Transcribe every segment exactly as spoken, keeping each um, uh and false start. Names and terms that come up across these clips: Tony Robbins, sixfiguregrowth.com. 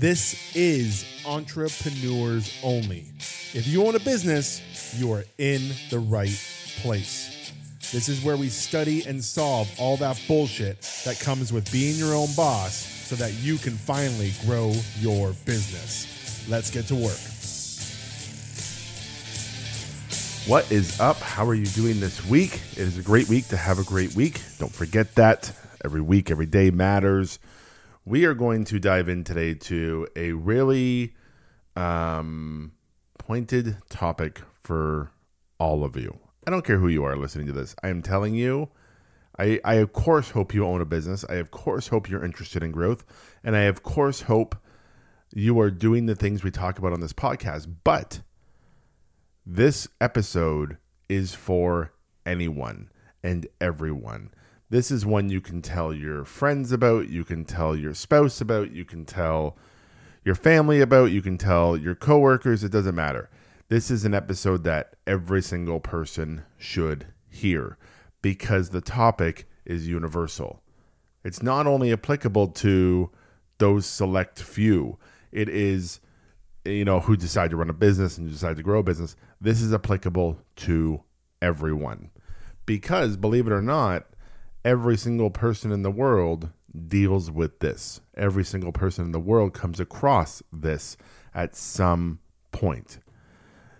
This is Entrepreneurs Only. If you own a business, you are in the right place. This is where we study and solve all that bullshit that comes with being your own boss so that you can finally grow your business. Let's get to work. What is up? How are you doing this week? It is a great week to have a great week. Don't forget that. Every week, every day matters. We are going to dive in today to a really um, pointed topic for all of you. I don't care who you are listening to this. I am telling you, I, I of course hope you own a business. I of course hope you're interested in growth. And I of course hope you are doing the things we talk about on this podcast. But this episode is for anyone and everyone. This is one you can tell your friends about, you can tell your spouse about, you can tell your family about, you can tell your coworkers, it doesn't matter. This is an episode that every single person should hear because the topic is universal. It's not only applicable to those select few. It is, you know, who decide to run a business and decide to grow a business. This is applicable to everyone because, believe it or not, every single person in the world deals with this. Every single person in the world comes across this at some point.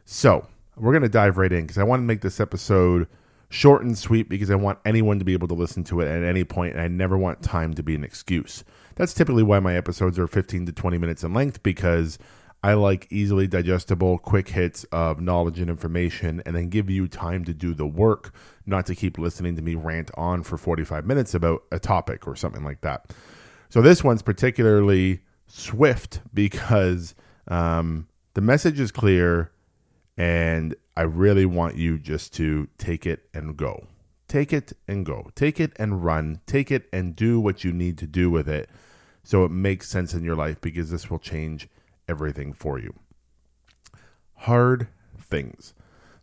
So we're going to dive right in because I want to make this episode short and sweet because I want anyone to be able to listen to it at any point, and I never want time to be an excuse. That's typically why my episodes are fifteen to twenty minutes in length, because I like easily digestible, quick hits of knowledge and information, and then give you time to do the work, not to keep listening to me rant on for forty-five minutes about a topic or something like that. So this one's particularly swift because um, the message is clear, and I really want you just to take it and go. Take it and go. Take it and run. Take it and do what you need to do with it so it makes sense in your life, because this will change everything for you. Hard things.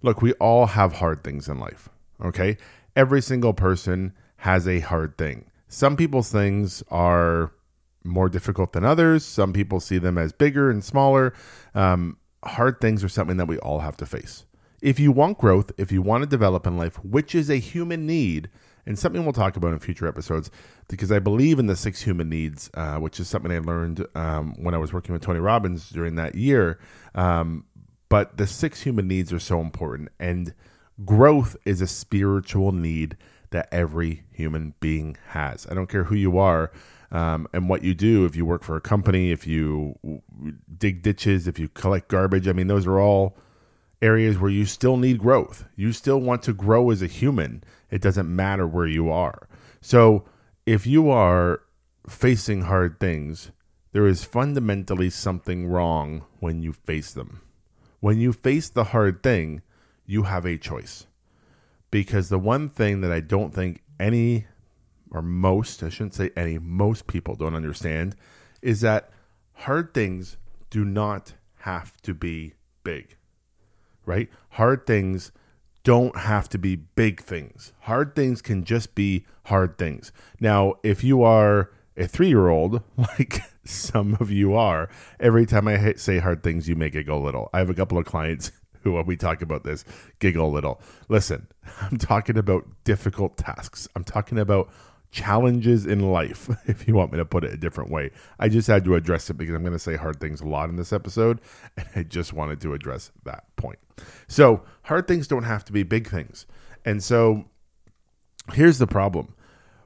Look, we all have hard things in life, okay? Every single person has a hard thing. Some people's things are more difficult than others. Some people see them as bigger and smaller. Um, hard things are something that we all have to face. If you want growth, if you want to develop in life, which is a human need, and something we'll talk about in future episodes, because I believe in the six human needs, uh, which is something I learned um, when I was working with Tony Robbins during that year. Um, but the six human needs are so important. And growth is a spiritual need that every human being has. I don't care who you are um, and what you do. If you work for a company, if you dig ditches, if you collect garbage, I mean, those are all areas where you still need growth. You still want to grow as a human. It doesn't matter where you are. So if you are facing hard things, there is fundamentally something wrong when you face them. When you face the hard thing, you have a choice. Because the one thing that I don't think any, or most, I shouldn't say any, most people don't understand is that hard things do not have to be big. Right? Hard things don't have to be big things. Hard things can just be hard things. Now, if you are a three-year-old, like some of you are, every time I say hard things, you may giggle a little. I have a couple of clients who, when we talk about this, giggle a little. Listen, I'm talking about difficult tasks. I'm talking about challenges in life, if you want me to put it a different way. I just had to address it because I'm going to say hard things a lot in this episode, and I just wanted to address that point. So hard things don't have to be big things. And so here's the problem.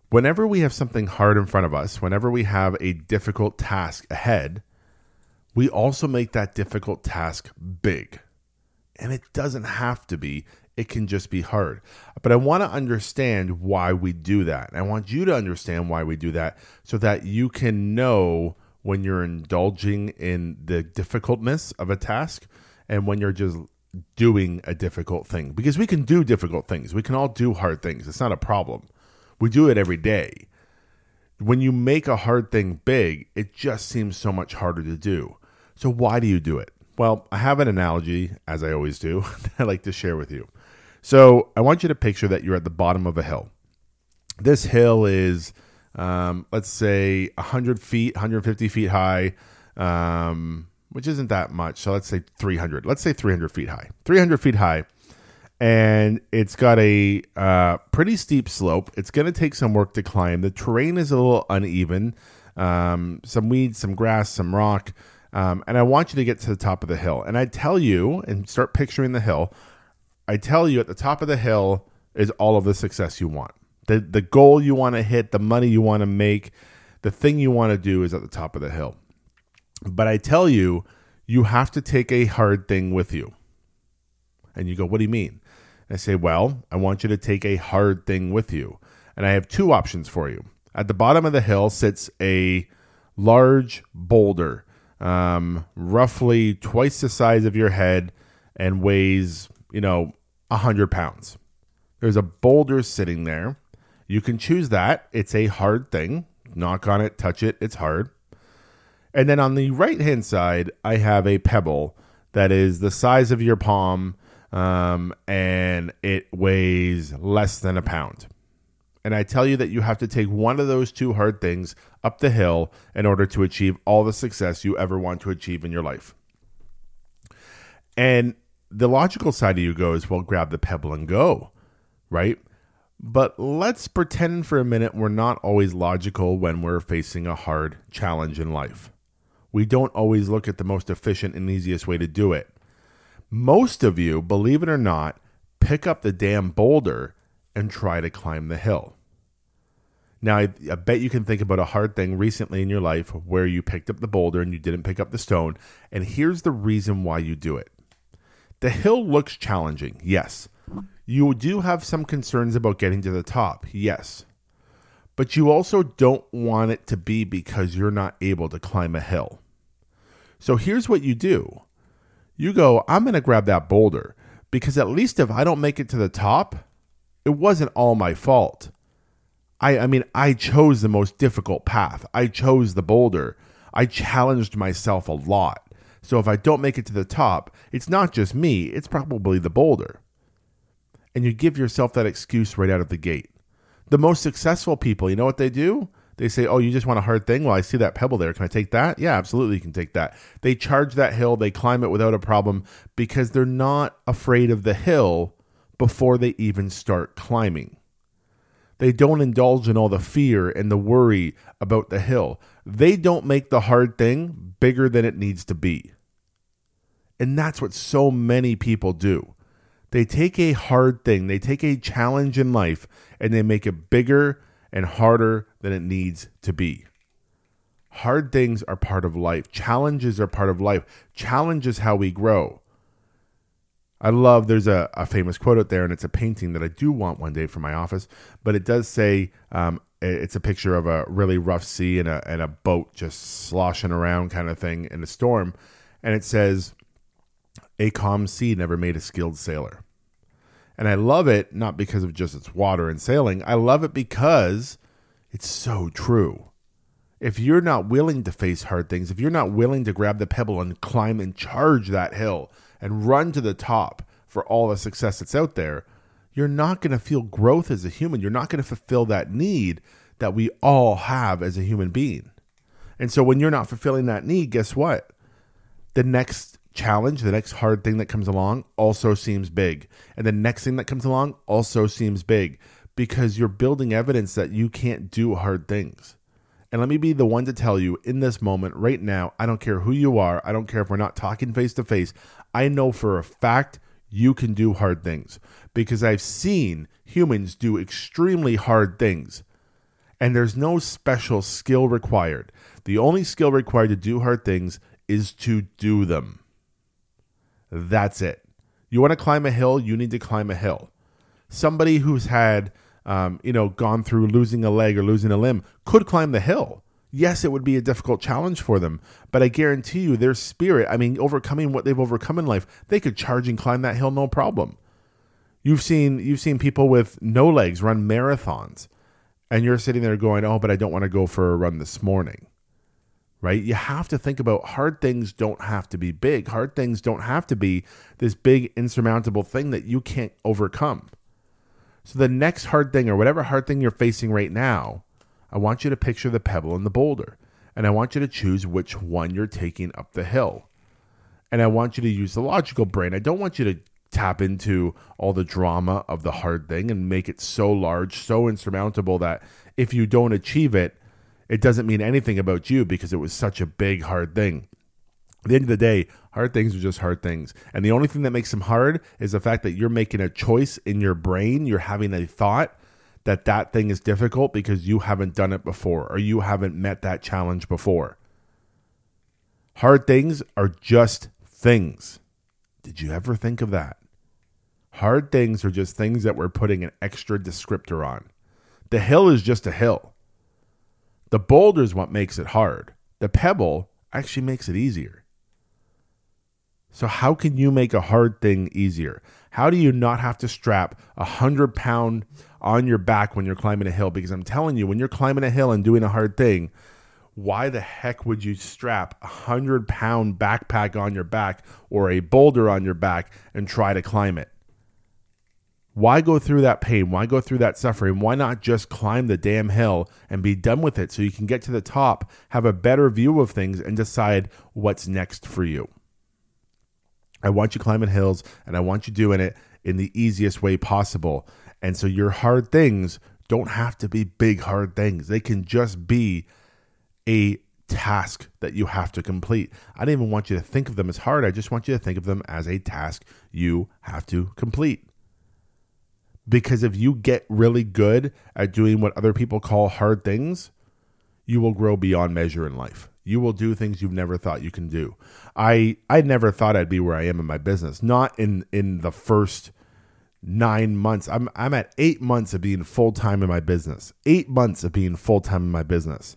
Whenever we have something hard in front of us, whenever we have a difficult task ahead, we also make that difficult task big. And it doesn't have to be. It can just be hard. But I want to understand why we do that. And I want you to understand why we do that so that you can know when you're indulging in the difficultness of a task and when you're just doing a difficult thing. Because we can do difficult things. We can all do hard things. It's not a problem. We do it every day. When you make a hard thing big, it just seems so much harder to do. So why do you do it? Well, I have an analogy, as I always do, that I like to share with you. So I want you to picture that you're at the bottom of a hill. This hill is, um, let's say, one hundred feet, one hundred fifty feet high. um, which isn't that much. So let's say three hundred. Let's say three hundred feet high. three hundred feet high. And it's got a uh, pretty steep slope. It's going to take some work to climb. The terrain is a little uneven. Um, some weeds, some grass, some rock. Um, and I want you to get to the top of the hill. And I tell you, and start picturing the hill, I tell you at the top of the hill is all of the success you want. The the goal you want to hit, the money you want to make, the thing you want to do is at the top of the hill. But I tell you, you have to take a hard thing with you. And you go, what do you mean? I say, well, I want you to take a hard thing with you. And I have two options for you. At the bottom of the hill sits a large boulder, um, roughly twice the size of your head and weighs, you know, one hundred pounds. There's a boulder sitting there. You can choose that. It's a hard thing. Knock on it, touch it. It's hard. And then on the right-hand side, I have a pebble that is the size of your palm. Um, and it weighs less than a pound. And I tell you that you have to take one of those two hard things up the hill in order to achieve all the success you ever want to achieve in your life. And the logical side of you goes, well, grab the pebble and go, right? But let's pretend for a minute we're not always logical when we're facing a hard challenge in life. We don't always look at the most efficient and easiest way to do it. Most of you, believe it or not, pick up the damn boulder and try to climb the hill. Now, I, I bet you can think about a hard thing recently in your life where you picked up the boulder and you didn't pick up the stone. And here's the reason why you do it. The hill looks challenging, yes. You do have some concerns about getting to the top, yes. But you also don't want it to be because you're not able to climb a hill. So here's what you do. You go, I'm going to grab that boulder because at least if I don't make it to the top, it wasn't all my fault. I, I mean, I chose the most difficult path. I chose the boulder. I challenged myself a lot. So if I don't make it to the top, it's not just me. It's probably the boulder. And you give yourself that excuse right out of the gate. The most successful people, you know what they do? They say, oh, you just want a hard thing? Well, I see that pebble there. Can I take that? Yeah, absolutely, you can take that. They charge that hill. They climb it without a problem because they're not afraid of the hill before they even start climbing. They don't indulge in all the fear and the worry about the hill. They don't make the hard thing bigger than it needs to be. And that's what so many people do. They take a hard thing. They take a challenge in life and they make it bigger and harder than it needs to be. Hard things are part of life. Challenges are part of life. Challenge is how we grow. I love, there's a, a famous quote out there, and it's a painting that I do want one day for my office, but it does say, um, it's a picture of a really rough sea and a, and a boat just sloshing around kind of thing in a storm. And it says, a calm sea never made a skilled sailor. And I love it, not because of just its water and sailing. I love it because it's so true. If you're not willing to face hard things, if you're not willing to grab the pebble and climb and charge that hill and run to the top for all the success that's out there, you're not going to feel growth as a human. You're not going to fulfill that need that we all have as a human being. And so when you're not fulfilling that need, guess what? The next challenge, the next hard thing that comes along also seems big. And the next thing that comes along also seems big because you're building evidence that you can't do hard things. And let me be the one to tell you in this moment right now, I don't care who you are. I don't care if we're not talking face to face. I know for a fact you can do hard things because I've seen humans do extremely hard things. And there's no special skill required. The only skill required to do hard things is to do them. That's it. You want to climb a hill, you need to climb a hill. Somebody who's had, um, you know, gone through losing a leg or losing a limb could climb the hill. Yes, it would be a difficult challenge for them, but I guarantee you their spirit, I mean, overcoming what they've overcome in life, they could charge and climb that hill, no problem. You've seen, you've seen people with no legs run marathons, and you're sitting there going, oh, but I don't want to go for a run this morning. Right? You have to think about hard things don't have to be big. Hard things don't have to be this big insurmountable thing that you can't overcome. So the next hard thing or whatever hard thing you're facing right now, I want you to picture the pebble and the boulder. and I want you to choose which one you're taking up the hill. And I want you to use the logical brain. I don't want you to tap into all the drama of the hard thing and make it so large, so insurmountable that if you don't achieve it, it doesn't mean anything about you because it was such a big, hard thing. At the end of the day, hard things are just hard things. And the only thing that makes them hard is the fact that you're making a choice in your brain. You're having a thought that that thing is difficult because you haven't done it before or you haven't met that challenge before. Hard things are just things. Did you ever think of that? Hard things are just things that we're putting an extra descriptor on. The hill is just a hill. The boulder is what makes it hard. The pebble actually makes it easier. So how can you make a hard thing easier? How do you not have to strap a hundred pound on your back when you're climbing a hill? Because I'm telling you, when you're climbing a hill and doing a hard thing, why the heck would you strap a hundred pound backpack on your back or a boulder on your back and try to climb it? Why go through that pain? Why go through that suffering? Why not just climb the damn hill and be done with it so you can get to the top, have a better view of things, and decide what's next for you? I want you climbing hills and I want you doing it in the easiest way possible. And so your hard things don't have to be big, hard things. They can just be a task that you have to complete. I don't even want you to think of them as hard. I just want you to think of them as a task you have to complete. Because if you get really good at doing what other people call hard things, you will grow beyond measure in life. You will do things you've never thought you can do. I I never thought I'd be where I am in my business. Not in, in the first nine months. I'm I'm at eight months of being full-time in my business. Eight months of being full-time in my business.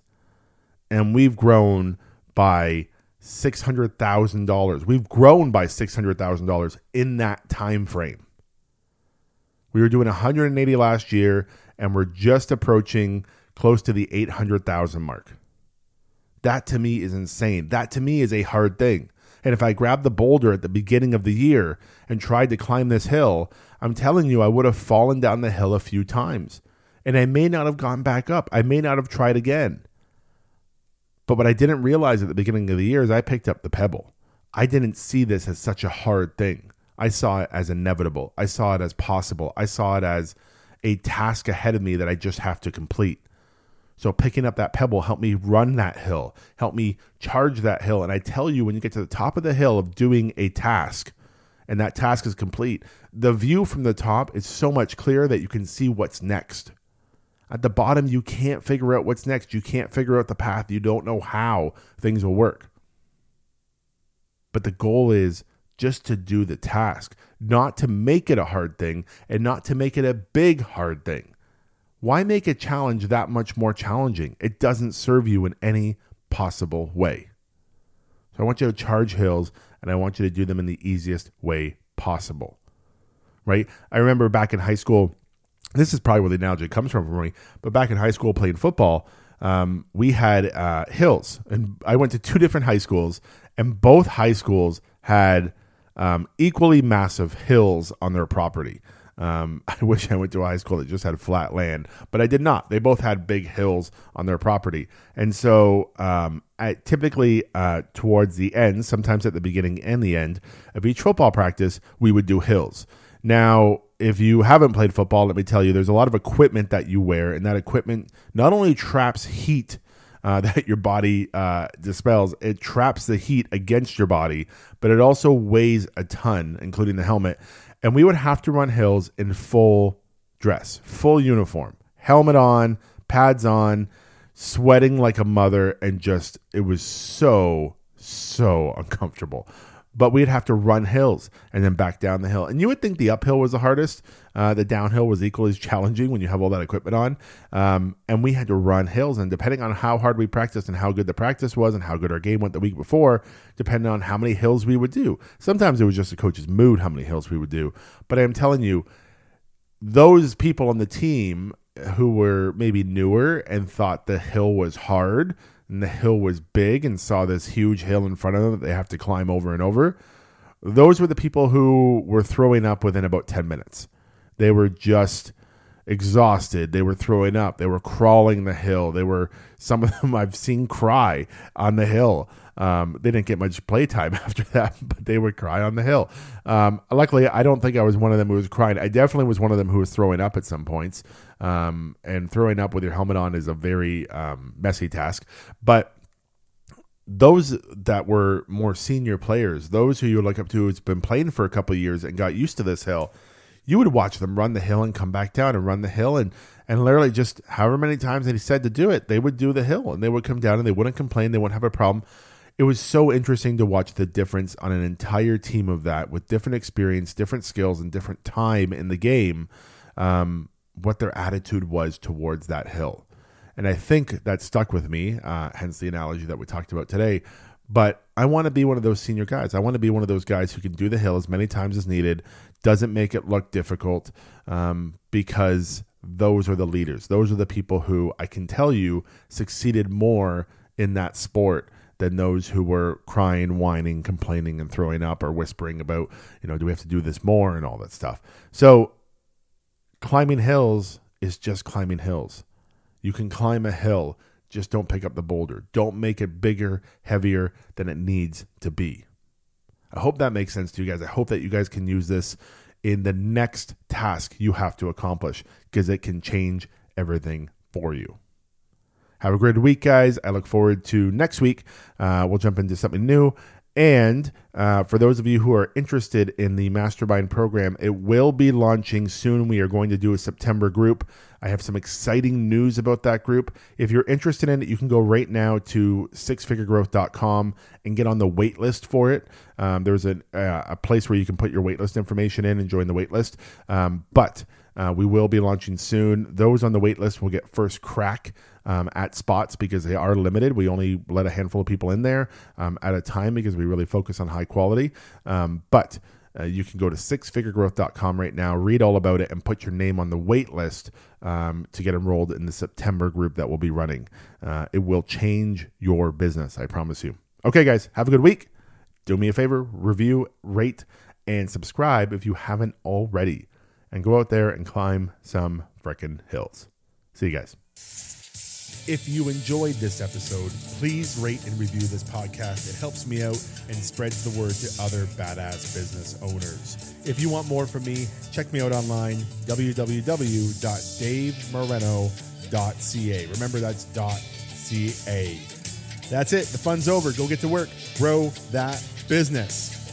And we've grown by six hundred thousand dollars. We've grown by six hundred thousand dollars in that time frame. We were doing one hundred eighty last year, and we're just approaching close to the eight hundred thousand mark. That to me is insane. That to me is a hard thing. And if I grabbed the boulder at the beginning of the year and tried to climb this hill, I'm telling you, I would have fallen down the hill a few times. And I may not have gone back up. I may not have tried again. But what I didn't realize at the beginning of the year is I picked up the pebble. I didn't see this as such a hard thing. I saw it as inevitable. I saw it as possible. I saw it as a task ahead of me that I just have to complete. So picking up that pebble helped me run that hill, helped me charge that hill. And I tell you, when you get to the top of the hill of doing a task and that task is complete, the view from the top is so much clearer that you can see what's next. At the bottom, you can't figure out what's next. You can't figure out the path. You don't know how things will work. But the goal is just to do the task, not to make it a hard thing and not to make it a big hard thing. Why make a challenge that much more challenging? It doesn't serve you in any possible way. So I want you to charge hills and I want you to do them in the easiest way possible, right? I remember back in high school, this is probably where the analogy comes from for me, but back in high school playing football, um, we had uh, hills. And I went to two different high schools, and both high schools had um, equally massive hills on their property. Um, I wish I went to a high school that just had flat land, but I did not. They both had big hills on their property. And so um, I typically uh, towards the end, sometimes at the beginning and the end of each football practice, we would do hills. Now, if you haven't played football, let me tell you, there's a lot of equipment that you wear, and that equipment not only traps heat uh, that your body uh, dispels, it traps the heat against your body, but it also weighs a ton, including the helmet. And we would have to run hills in full dress, full uniform, helmet on, pads on, sweating like a mother, and just, it was so, so uncomfortable. But we'd have to run hills and then back down the hill. And you would think the uphill was the hardest. Uh, the downhill was equally as challenging when you have all that equipment on. Um, and we had to run hills. And depending on how hard we practiced and how good the practice was and how good our game went the week before, depending on how many hills we would do. Sometimes it was just the coach's mood how many hills we would do. But I'm telling you, those people on the team who were maybe newer and thought the hill was hard and the hill was big and saw this huge hill in front of them that they have to climb over and over, those were the people who were throwing up within about ten minutes. They were just exhausted. They were throwing up. They were crawling the hill. They were, some of them I've seen cry on the hill. Um, they didn't get much playtime after that, but they would cry on the hill. Um, luckily, I don't think I was one of them who was crying. I definitely was one of them who was throwing up at some points. Um, and throwing up with your helmet on is a very um, messy task. But those that were more senior players, those who you would look up to who's been playing for a couple of years and got used to this hill, you would watch them run the hill and come back down and run the hill. And, and literally just however many times that he said to do it, they would do the hill and they would come down and they wouldn't complain. They wouldn't have a problem. It was so interesting to watch the difference on an entire team of that with different experience, different skills, and different time in the game, um, what their attitude was towards that hill. And I think that stuck with me, uh, hence the analogy that we talked about today. But I want to be one of those senior guys. I want to be one of those guys who can do the hill as many times as needed, doesn't make it look difficult, um, because those are the leaders. Those are the people who I can tell you succeeded more in that sport than those who were crying, whining, complaining, and throwing up or whispering about, you know, do we have to do this more and all that stuff. So climbing hills is just climbing hills. You can climb a hill, just don't pick up the boulder. Don't make it bigger, heavier than it needs to be. I hope that makes sense to you guys. I hope that you guys can use this in the next task you have to accomplish because it can change everything for you. Have a great week, guys. I look forward to next week. Uh, we'll jump into something new. And uh, for those of you who are interested in the Mastermind program, it will be launching soon. We are going to do a September group. I have some exciting news about that group. If you're interested in it, you can go right now to six figure growth dot com and get on the wait list for it. Um, there's an, uh, a place where you can put your wait list information in and join the wait list. Um, but uh, we will be launching soon. Those on the wait list will get first crack Um, at spots because they are limited. We only let a handful of people in there um, at a time because we really focus on high quality. Um, but uh, you can go to six figure growth dot com right now, read all about it, and put your name on the wait list um, to get enrolled in the September group that we'll be running. Uh, it will change your business, I promise you. Okay, guys, have a good week. Do me a favor, review, rate, and subscribe if you haven't already. And go out there and climb some frickin' hills. See you guys. If you enjoyed this episode, please rate and review this podcast. It helps me out and spreads the word to other badass business owners. If you want more from me, check me out online, w w w dot dave moreno dot c a. Remember, that's .ca. That's it. The fun's over. Go get to work. Grow that business.